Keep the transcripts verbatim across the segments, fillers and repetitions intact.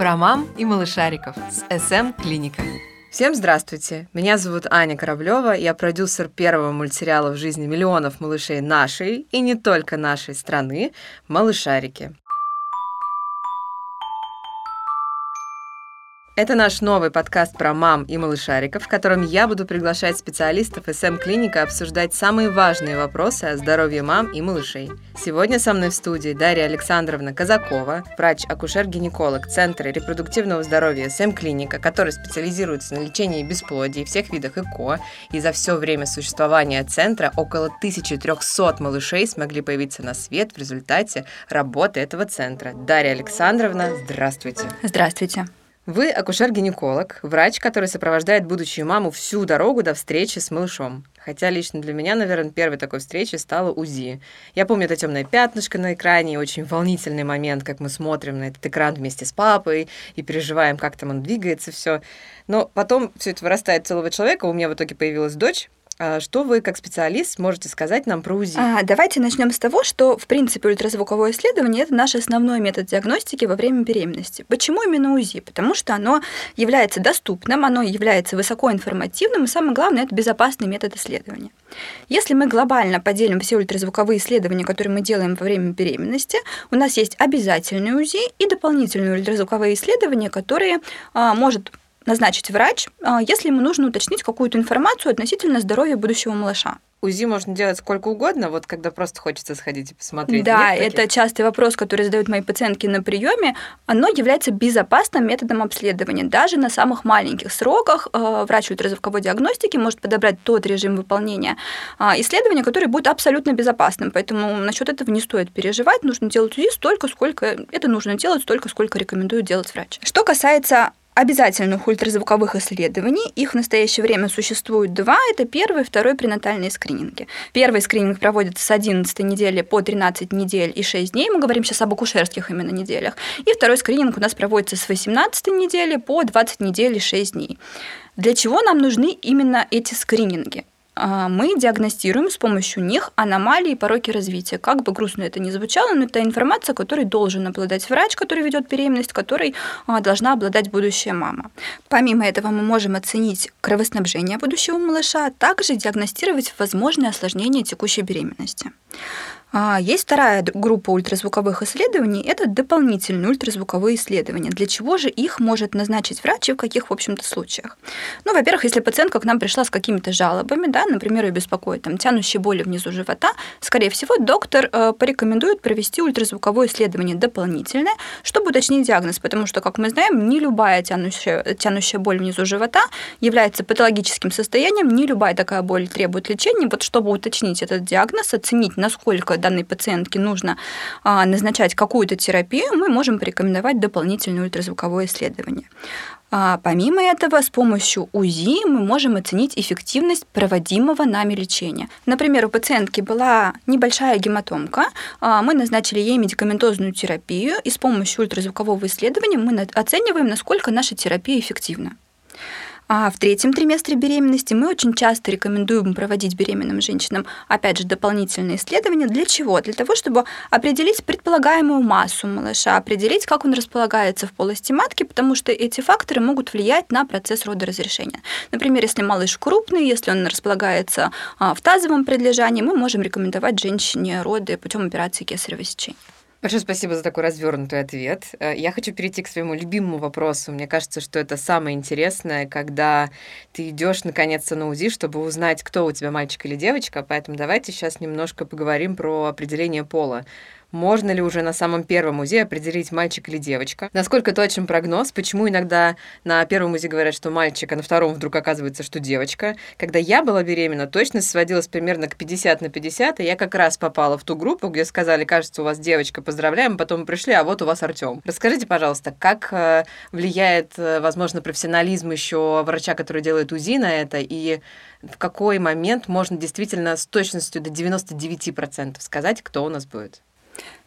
про мам и малышариков с эс эм Клиника. Всем здравствуйте! Меня зовут Аня Кораблева, я продюсер первого мультсериала в жизни миллионов малышей нашей и не только нашей страны «Малышарики». Это наш новый подкаст про мам и малышариков, в котором я буду приглашать специалистов эс эм Клиника обсуждать самые важные вопросы о здоровье мам и малышей. Сегодня со мной в студии Дарья Александровна Казакова, врач-акушер-гинеколог Центра репродуктивного здоровья эс эм Клиника, который специализируется на лечении бесплодия и всех видах ЭКО, и за все время существования центра около тысяча триста малышей смогли появиться на свет в результате работы этого центра. Дарья Александровна, здравствуйте! Здравствуйте! Вы акушер-гинеколог, врач, который сопровождает будущую маму всю дорогу до встречи с малышом. Хотя лично для меня, наверное, первой такой встречей стало УЗИ. Я помню это темное пятнышко на экране и очень волнительный момент, как мы смотрим на этот экран вместе с папой и переживаем, как там он двигается, все. Но потом все это вырастает в целого человека. У меня в итоге появилась дочь. Что вы, как специалист, можете сказать нам про УЗИ? А, давайте начнем с того, что, в принципе, ультразвуковое исследование – это наш основной метод диагностики во время беременности. Почему именно УЗИ? Потому что оно является доступным, оно является высокоинформативным, и самое главное – это безопасный метод исследования. Если мы глобально поделим все ультразвуковые исследования, которые мы делаем во время беременности, у нас есть обязательные УЗИ и дополнительные ультразвуковые исследования, которые а, может назначить врач, если ему нужно уточнить какую-то информацию относительно здоровья будущего малыша. УЗИ можно делать сколько угодно, вот когда просто хочется сходить и посмотреть. Да, это частый вопрос, который задают мои пациентки на приеме. Оно является безопасным методом обследования. Даже на самых маленьких сроках врач ультразвуковой диагностики может подобрать тот режим выполнения исследования, который будет абсолютно безопасным. Поэтому насчет этого не стоит переживать. Нужно делать УЗИ столько, сколько это нужно делать, столько, сколько рекомендует делать врач. Что касается обязательных ультразвуковых исследований. Их в настоящее время существует два. Это первый и второй пренатальные скрининги. Первый скрининг проводится с одиннадцатой недели по тринадцать недель и шесть дней. Мы говорим сейчас об акушерских именно неделях. И второй скрининг у нас проводится с восемнадцатой недели по двадцать недель и шесть дней. Для чего нам нужны именно эти скрининги? Мы диагностируем с помощью них аномалии и пороки развития. Как бы грустно это ни звучало, но это информация, которой должен обладать врач, который ведет беременность, которой должна обладать будущая мама. Помимо этого, мы можем оценить кровоснабжение будущего малыша, а также диагностировать возможные осложнения текущей беременности. Есть вторая группа ультразвуковых исследований – это дополнительные ультразвуковые исследования. Для чего же их может назначить врач и в каких, в общем-то, случаях? Ну, во-первых, если пациентка к нам пришла с какими-то жалобами, да, например, ее беспокоит там, тянущие боли внизу живота, скорее всего, доктор э, порекомендует провести ультразвуковое исследование дополнительное, чтобы уточнить диагноз, потому что, как мы знаем, не любая тянущая, тянущая боль внизу живота является патологическим состоянием, не любая такая боль требует лечения. Вот чтобы уточнить этот диагноз, оценить, насколько данной пациентке нужно а, назначать какую-то терапию, мы можем порекомендовать дополнительное ультразвуковое исследование. А, помимо этого, с помощью УЗИ мы можем оценить эффективность проводимого нами лечения. Например, у пациентки была небольшая гематомка, а, мы назначили ей медикаментозную терапию, и с помощью ультразвукового исследования мы оцениваем, насколько наша терапия эффективна. А в третьем триместре беременности мы очень часто рекомендуем проводить беременным женщинам, опять же, дополнительные исследования. Для чего? Для того, чтобы определить предполагаемую массу малыша, определить, как он располагается в полости матки, потому что эти факторы могут влиять на процесс родоразрешения. Например, если малыш крупный, если он располагается в тазовом предлежании, мы можем рекомендовать женщине роды путем операции кесарево сечения. Большое спасибо за такой развернутый ответ. Я хочу перейти к своему любимому вопросу. Мне кажется, что это самое интересное, когда ты идешь наконец-то на УЗИ, чтобы узнать, кто у тебя, мальчик или девочка. Поэтому давайте сейчас немножко поговорим про определение пола. Можно ли уже на самом первом УЗИ определить, мальчик или девочка? Насколько точен прогноз? Почему иногда на первом УЗИ говорят, что мальчик, а на втором вдруг оказывается, что девочка? Когда я была беременна, точность сводилась примерно к пятьдесят на пятьдесят, и я как раз попала в ту группу, где сказали, кажется, у вас девочка, поздравляем, потом пришли, а вот у вас Артём. Расскажите, пожалуйста, как влияет, возможно, профессионализм еще врача, который делает УЗИ, на это, и в какой момент можно действительно с точностью до девяноста девяти процентов сказать, кто у нас будет?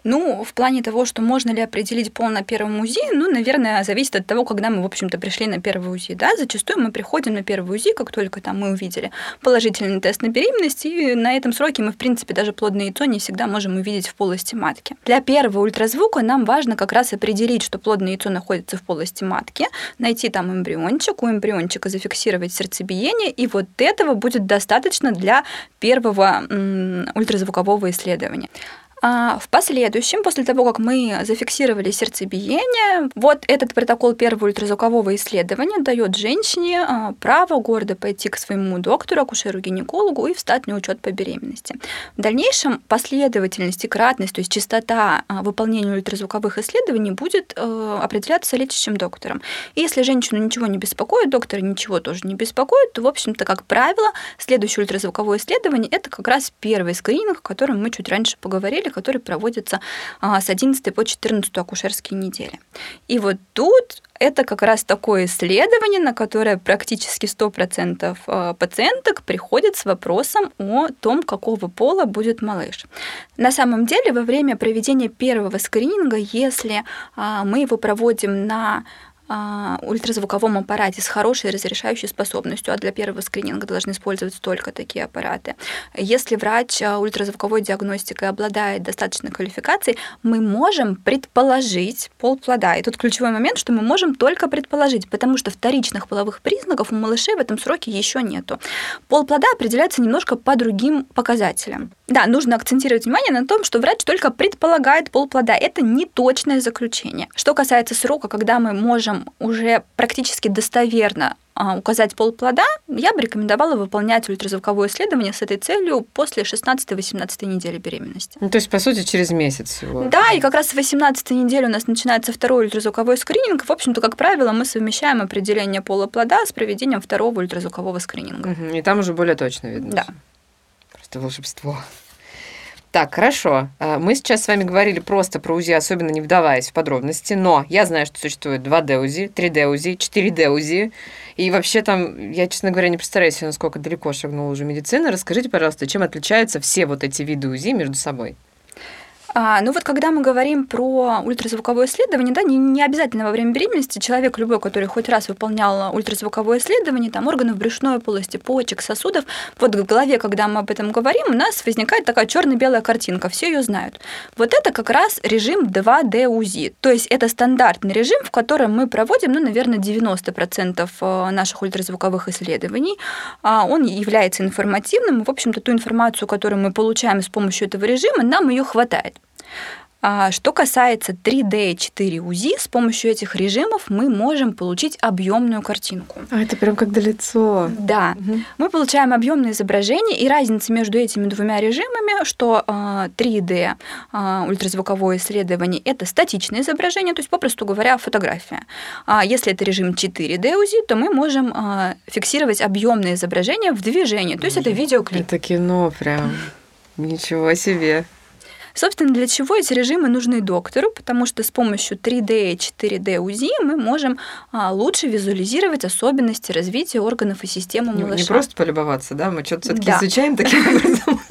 Ну, в плане того, что можно ли определить пол на первом УЗИ, ну, наверное, зависит от того, когда мы, в общем-то, пришли на первый УЗИ. Да? Зачастую мы приходим на первый УЗИ, как только там мы увидели положительный тест на беременность, и на этом сроке мы, в принципе, даже плодное яйцо не всегда можем увидеть в полости матки. Для первого ультразвука нам важно как раз определить, что плодное яйцо находится в полости матки, найти там эмбриончик, у эмбриончика зафиксировать сердцебиение, и вот этого будет достаточно для первого м- ультразвукового исследования. В последующем, после того, как мы зафиксировали сердцебиение, вот этот протокол первого ультразвукового исследования дает женщине право гордо пойти к своему доктору, акушеру-гинекологу и встать на учет по беременности. В дальнейшем последовательность и кратность, то есть частота выполнения ультразвуковых исследований будет определяться лечащим доктором. И если женщину ничего не беспокоит, доктора ничего тоже не беспокоит, то, в общем-то, как правило, следующее ультразвуковое исследование – это как раз первый скрининг, о котором мы чуть раньше поговорили, который проводится с одиннадцатой по четырнадцатую акушерские недели. И вот тут это как раз такое исследование, на которое практически сто процентов пациенток приходят с вопросом о том, какого пола будет малыш. На самом деле, во время проведения первого скрининга, если мы его проводим на ультразвуковом аппарате с хорошей разрешающей способностью, а для первого скрининга должны использовать только такие аппараты. Если врач ультразвуковой диагностикой обладает достаточной квалификацией, мы можем предположить пол плода. И тут ключевой момент, что мы можем только предположить, потому что вторичных половых признаков у малышей в этом сроке еще нету. Пол плода определяется немножко по другим показателям. Да, нужно акцентировать внимание на том, что врач только предполагает пол плода. Это неточное заключение. Что касается срока, когда мы можем уже практически достоверно указать пол плода, я бы рекомендовала выполнять ультразвуковое исследование с этой целью после шестнадцатой-восемнадцатой недели беременности. Ну, то есть, по сути, через месяц всего. Да, и как раз с восемнадцатой недели у нас начинается второй ультразвуковой скрининг. В общем-то, как правило, мы совмещаем определение пола плода с проведением второго ультразвукового скрининга. Угу, и там уже более точно видно. Да. Просто волшебство. Так, хорошо. Мы сейчас с вами говорили просто про УЗИ, особенно не вдаваясь в подробности, но я знаю, что существует два дэ УЗИ, три дэ УЗИ, четыре дэ УЗИ, и вообще там, я, честно говоря, не представляю себе, насколько далеко шагнула уже медицина. Расскажите, пожалуйста, чем отличаются все вот эти виды УЗИ между собой? А, ну вот когда мы говорим про ультразвуковое исследование, да, не, не обязательно во время беременности человек любой, который хоть раз выполнял ультразвуковое исследование, там органов брюшной полости, почек, сосудов, вот в голове, когда мы об этом говорим, у нас возникает такая черно-белая картинка, все ее знают. Вот это как раз режим два дэ УЗИ, то есть это стандартный режим, в котором мы проводим, ну, наверное, девяносто процентов наших ультразвуковых исследований. Он является информативным, в общем-то, ту информацию, которую мы получаем с помощью этого режима, нам ее хватает. Что касается три дэ и четыре УЗИ, с помощью этих режимов мы можем получить объемную картинку. А это прям как для лицо. Да. Угу. Мы получаем объемное изображение, и разница между этими двумя режимами, что три дэ ультразвуковое исследование – это статичное изображение, то есть, попросту говоря, фотография. Если это режим четыре дэ УЗИ, то мы можем фиксировать объемное изображение в движении, то есть это видеоклип. Это кино прям. Ничего себе. Собственно, для чего эти режимы нужны доктору? Потому что с помощью три дэ и четыре дэ УЗИ мы можем лучше визуализировать особенности развития органов и системы малыша. Не просто полюбоваться, да? Мы что-то все-таки да. изучаем таким образом.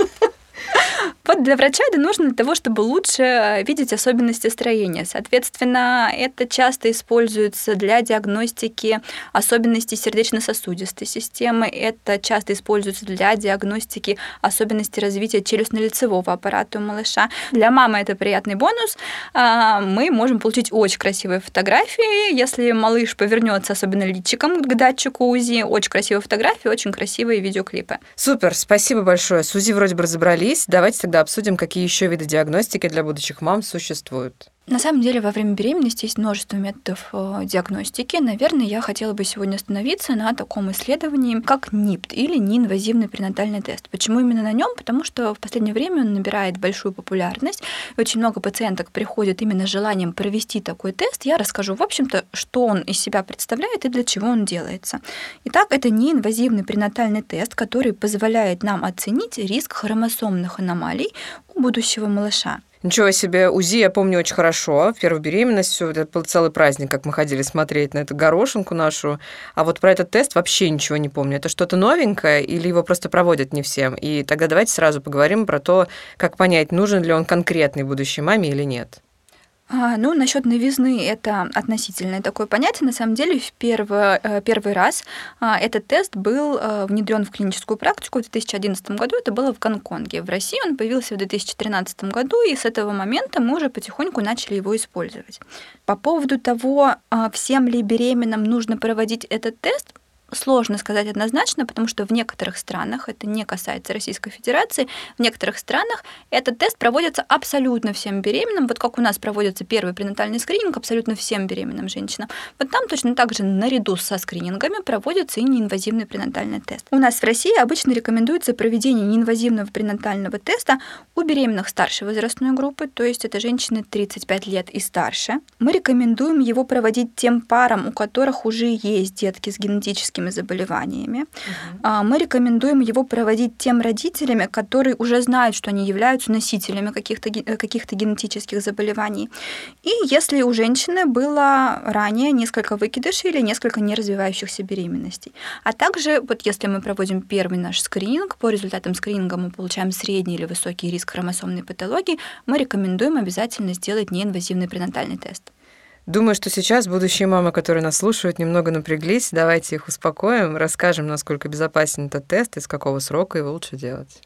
Вот для врача это нужно для того, чтобы лучше видеть особенности строения. Соответственно, это часто используется для диагностики особенностей сердечно-сосудистой системы, это часто используется для диагностики особенностей развития челюстно-лицевого аппарата у малыша. Для мамы это приятный бонус. Мы можем получить очень красивые фотографии. Если малыш повернется, особенно личиком к датчику УЗИ, очень красивые фотографии, очень красивые видеоклипы. Супер, спасибо большое. С УЗИ вроде бы разобрались. Давайте тогда обсудим, какие еще виды диагностики для будущих мам существуют. На самом деле, во время беременности есть множество методов диагностики. Наверное, я хотела бы сегодня остановиться на таком исследовании, как НИПТ или неинвазивный пренатальный тест. Почему именно на нем? Потому что в последнее время он набирает большую популярность. Очень много пациенток приходит именно с желанием провести такой тест. Я расскажу, в общем-то, что он из себя представляет и для чего он делается. Итак, это неинвазивный пренатальный тест, который позволяет нам оценить риск хромосомных аномалий будущего малыша. Ничего себе, УЗИ я помню очень хорошо. Первую беременность, все, это был целый праздник, как мы ходили смотреть на эту горошинку нашу. А вот про этот тест вообще ничего не помню. Это что-то новенькое или его просто проводят не всем? И тогда давайте сразу поговорим про то, как понять, нужен ли он конкретной будущей маме или нет. А, ну, насчет новизны это относительное такое понятие. На самом деле, в первый, первый раз этот тест был внедрен в клиническую практику в две тысячи одиннадцатом году. Это было в Гонконге. В России он появился в две тысячи тринадцатом году, и с этого момента мы уже потихоньку начали его использовать. По поводу того, всем ли беременным нужно проводить этот тест, сложно сказать однозначно, потому что в некоторых странах, это не касается Российской Федерации, в некоторых странах этот тест проводится абсолютно всем беременным. Вот как у нас проводится первый пренатальный скрининг абсолютно всем беременным женщинам. Вот там точно так же наряду со скринингами проводится и неинвазивный пренатальный тест. У нас в России обычно рекомендуется проведение неинвазивного пренатального теста у беременных старшей возрастной группы, то есть это женщины тридцать пять лет и старше. Мы рекомендуем его проводить тем парам, у которых уже есть детки с генетическим заболеваниями. Uh-huh. Мы рекомендуем его проводить тем родителями, которые уже знают, что они являются носителями каких-то, каких-то генетических заболеваний. И если у женщины было ранее несколько выкидышей или несколько неразвивающихся беременностей. А также, вот если мы проводим первый наш скрининг, по результатам скрининга мы получаем средний или высокий риск хромосомной патологии, мы рекомендуем обязательно сделать неинвазивный пренатальный тест. Думаю, что сейчас будущие мамы, которые нас слушают, немного напряглись. Давайте их успокоим, расскажем, насколько безопасен этот тест и с какого срока его лучше делать.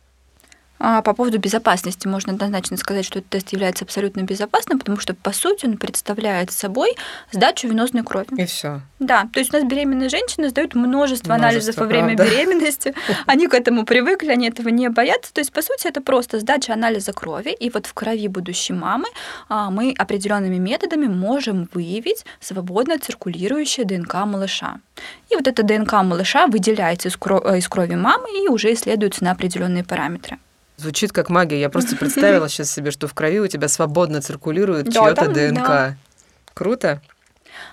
По поводу безопасности можно однозначно сказать, что этот тест является абсолютно безопасным, потому что, по сути, он представляет собой сдачу венозной крови. И все. Да, то есть у нас беременные женщины сдают множество, множество анализов во время, правда, беременности. Они к этому привыкли, они этого не боятся. То есть, по сути, это просто сдача анализа крови. И вот в крови будущей мамы мы определенными методами можем выявить свободно циркулирующее ДНК малыша. И вот эта ДНК малыша выделяется из крови мамы и уже исследуется на определенные параметры. Звучит как магия. Я просто представила сейчас себе, что в крови у тебя свободно циркулирует да, чьё-то ДНК. Да. Круто.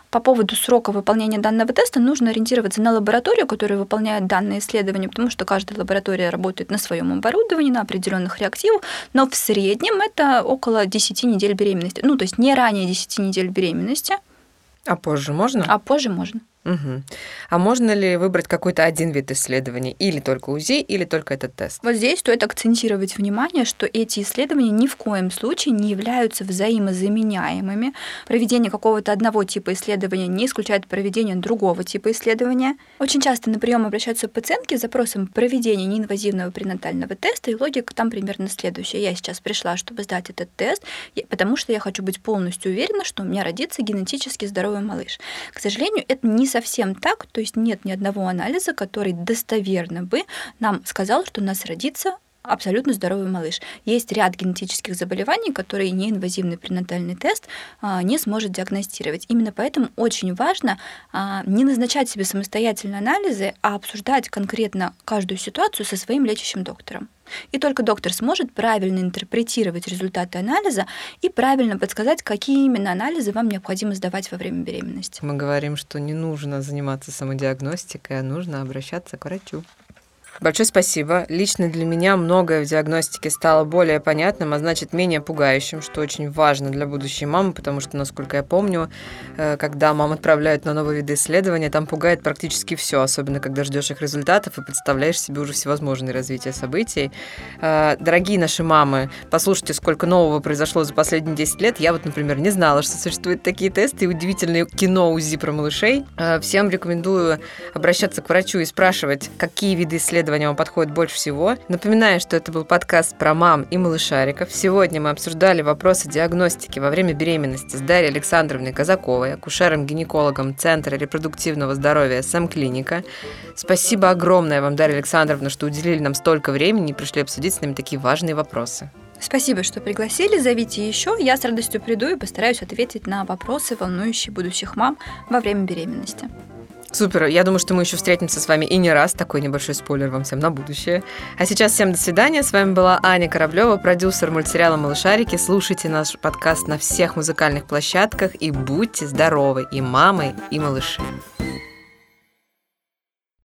По поводу срока выполнения данного теста нужно ориентироваться на лабораторию, которая выполняет данное исследование, потому что каждая лаборатория работает на своем оборудовании, на определенных реактивах, но в среднем это около десяти недель беременности. Ну, то есть не ранее десяти недель беременности. А позже можно? А позже можно. Угу. А можно ли выбрать какой-то один вид исследований? Или только УЗИ, или только этот тест? Вот здесь стоит акцентировать внимание, что эти исследования ни в коем случае не являются взаимозаменяемыми. Проведение какого-то одного типа исследования не исключает проведение другого типа исследования. Очень часто на прием обращаются пациентки с запросом проведения неинвазивного пренатального теста, и логика там примерно следующая. Я сейчас пришла, чтобы сдать этот тест, потому что я хочу быть полностью уверена, что у меня родится генетически здоровый малыш. К сожалению, это не совсем так, то есть нет ни одного анализа, который достоверно бы нам сказал, что у нас родится абсолютно здоровый малыш. Есть ряд генетических заболеваний, которые неинвазивный пренатальный тест не сможет диагностировать. Именно поэтому очень важно не назначать себе самостоятельно анализы, а обсуждать конкретно каждую ситуацию со своим лечащим доктором. И только доктор сможет правильно интерпретировать результаты анализа и правильно подсказать, какие именно анализы вам необходимо сдавать во время беременности. Мы говорим, что не нужно заниматься самодиагностикой, а нужно обращаться к врачу. Большое спасибо. Лично для меня многое в диагностике стало более понятным, а значит, менее пугающим, что очень важно для будущей мамы, потому что, насколько я помню, когда мам отправляют на новые виды исследования, там пугает практически все, особенно когда ждешь их результатов и представляешь себе уже всевозможные развития событий. Дорогие наши мамы, послушайте, сколько нового произошло за последние десять лет. Я вот, например, не знала, что существуют такие тесты и удивительное кино УЗИ про малышей. Всем рекомендую обращаться к врачу и спрашивать, какие виды исследований вам подходит больше всего. Напоминаю, что это был подкаст про мам и малышариков. Сегодня мы обсуждали вопросы диагностики во время беременности с Дарьей Александровной Казаковой, акушером-гинекологом Центра репродуктивного здоровья СМ Клиника. Спасибо огромное вам, Дарья Александровна, что уделили нам столько времени и пришли обсудить с нами такие важные вопросы. Спасибо, что пригласили. Зовите еще. Я с радостью приду и постараюсь ответить на вопросы, волнующие будущих мам во время беременности. Супер, я думаю, что мы еще встретимся с вами и не раз. Такой небольшой спойлер вам всем на будущее. А сейчас всем до свидания. С вами была Аня Кораблева, продюсер мультсериала «Малышарики». Слушайте наш подкаст на всех музыкальных площадках и будьте здоровы и мамы, и малыши.